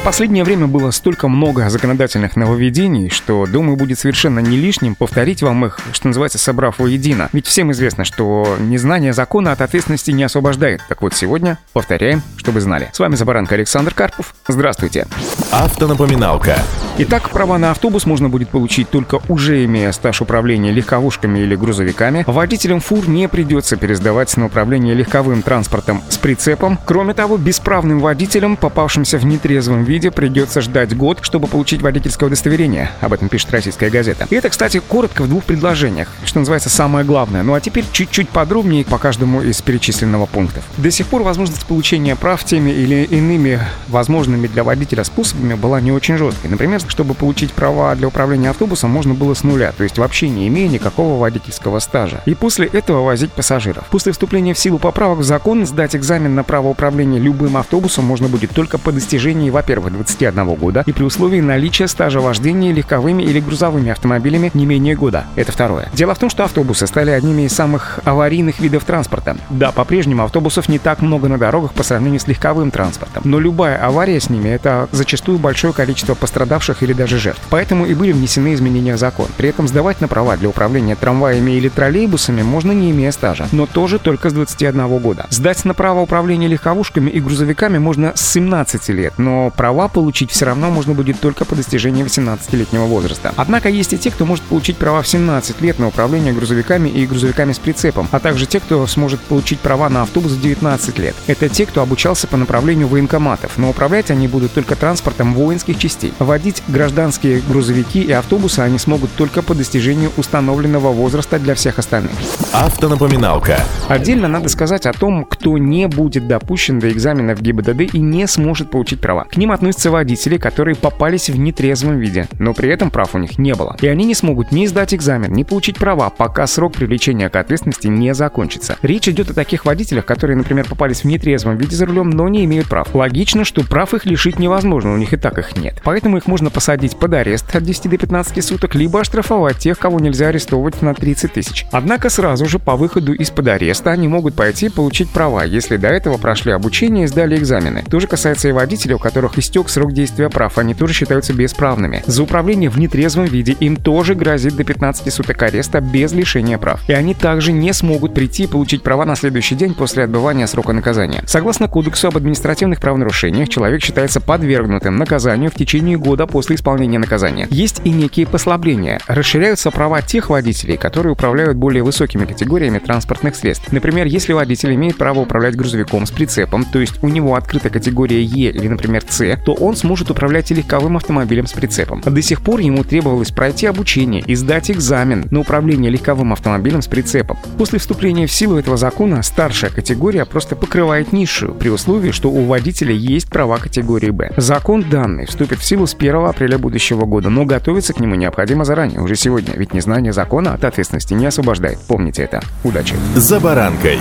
В последнее время было столько много законодательных нововведений, что, думаю, будет совершенно не лишним повторить вам их, что называется, собрав воедино. Ведь всем известно, что незнание закона от ответственности не освобождает. Так вот, сегодня повторяем, чтобы знали. С вами Забаранка, Александр Карпов. Здравствуйте. Автонапоминалка. Итак, права на автобус можно будет получить только уже имея стаж управления легковушками или грузовиками. Водителям фур не придется пересдавать на управление легковым транспортом с прицепом. Кроме того, бесправным водителям, попавшимся в нетрезвом виде, придется ждать год, чтобы получить водительское удостоверение. Об этом пишет «Российская газета». И это, кстати, коротко в двух предложениях, что называется, самое главное. Ну а теперь чуть-чуть подробнее по каждому из перечисленного пунктов. До сих пор возможность получения прав теми или иными возможными для водителя способами была не очень жесткой. Например, чтобы получить права для управления автобусом, можно было с нуля, то есть вообще не имея никакого водительского стажа. И после этого возить пассажиров. После вступления в силу поправок в закон сдать экзамен на право управления любым автобусом можно будет только по достижении, во-первых, 21 года и при условии наличия стажа вождения легковыми или грузовыми автомобилями не менее года. Это второе. Дело в том, что автобусы стали одними из самых аварийных видов транспорта. Да, по-прежнему автобусов не так много на дорогах по сравнению с легковым транспортом, но любая авария с ними — это зачастую большое количество пострадавших или даже жертв. Поэтому и были внесены изменения в закон. При этом сдавать на права для управления трамваями или троллейбусами можно, не имея стажа, но тоже только с 21 года. Сдать на право управления легковушками и грузовиками можно с 17 лет, но права получить все равно можно будет только по достижении 18-летнего возраста. Однако есть и те, кто может получить права в 17 лет на управление грузовиками и грузовиками с прицепом, а также те, кто сможет получить права на автобус в 19 лет. Это те, кто обучался по направлению военкоматов, но управлять они будут только транспортом воинских частей. Водить гражданские грузовики и автобусы они смогут только по достижению установленного возраста для всех остальных. Автонапоминалка. Отдельно надо сказать о том, кто не будет допущен до экзамена в ГИБДД и не сможет получить права. К ним относятся водители, которые попались в нетрезвом виде, но при этом прав у них не было. И они не смогут ни сдать экзамен, ни получить права, пока срок привлечения к ответственности не закончится. Речь идет о таких водителях, которые, например, попались в нетрезвом виде за рулем, но не имеют прав. Логично, что прав их лишить невозможно, у них и так их нет. Поэтому их можно посадить под арест от 10 до 15 суток, либо оштрафовать тех, кого нельзя арестовывать, на 30 тысяч. Однако сразу же по выходу из-под ареста они могут пойти получить права, если до этого прошли обучение и сдали экзамены. То же касается и водителей, у которых истек срок действия прав, они тоже считаются бесправными. За управление в нетрезвом виде им тоже грозит до 15 суток ареста без лишения прав. И они также не смогут прийти и получить права на следующий день после отбывания срока наказания. Согласно Кодексу об административных правонарушениях, человек считается подвергнутым наказанию в течение года после исполнения наказания. Есть и некие послабления. Расширяются права тех водителей, которые управляют более высокими категориями транспортных средств. Например, если водитель имеет право управлять грузовиком с прицепом, то есть у него открыта категория Е или, например, С, то он сможет управлять и легковым автомобилем с прицепом. До сих пор ему требовалось пройти обучение и сдать экзамен на управление легковым автомобилем с прицепом. После вступления в силу этого закона старшая категория просто покрывает низшую, при условии, что у водителя есть права категории Б. Закон данный вступит в силу с 1 апреля будущего года, но готовиться к нему необходимо заранее, уже сегодня, ведь незнание закона от ответственности не освобождает. Помните это. Удачи! За баранкой!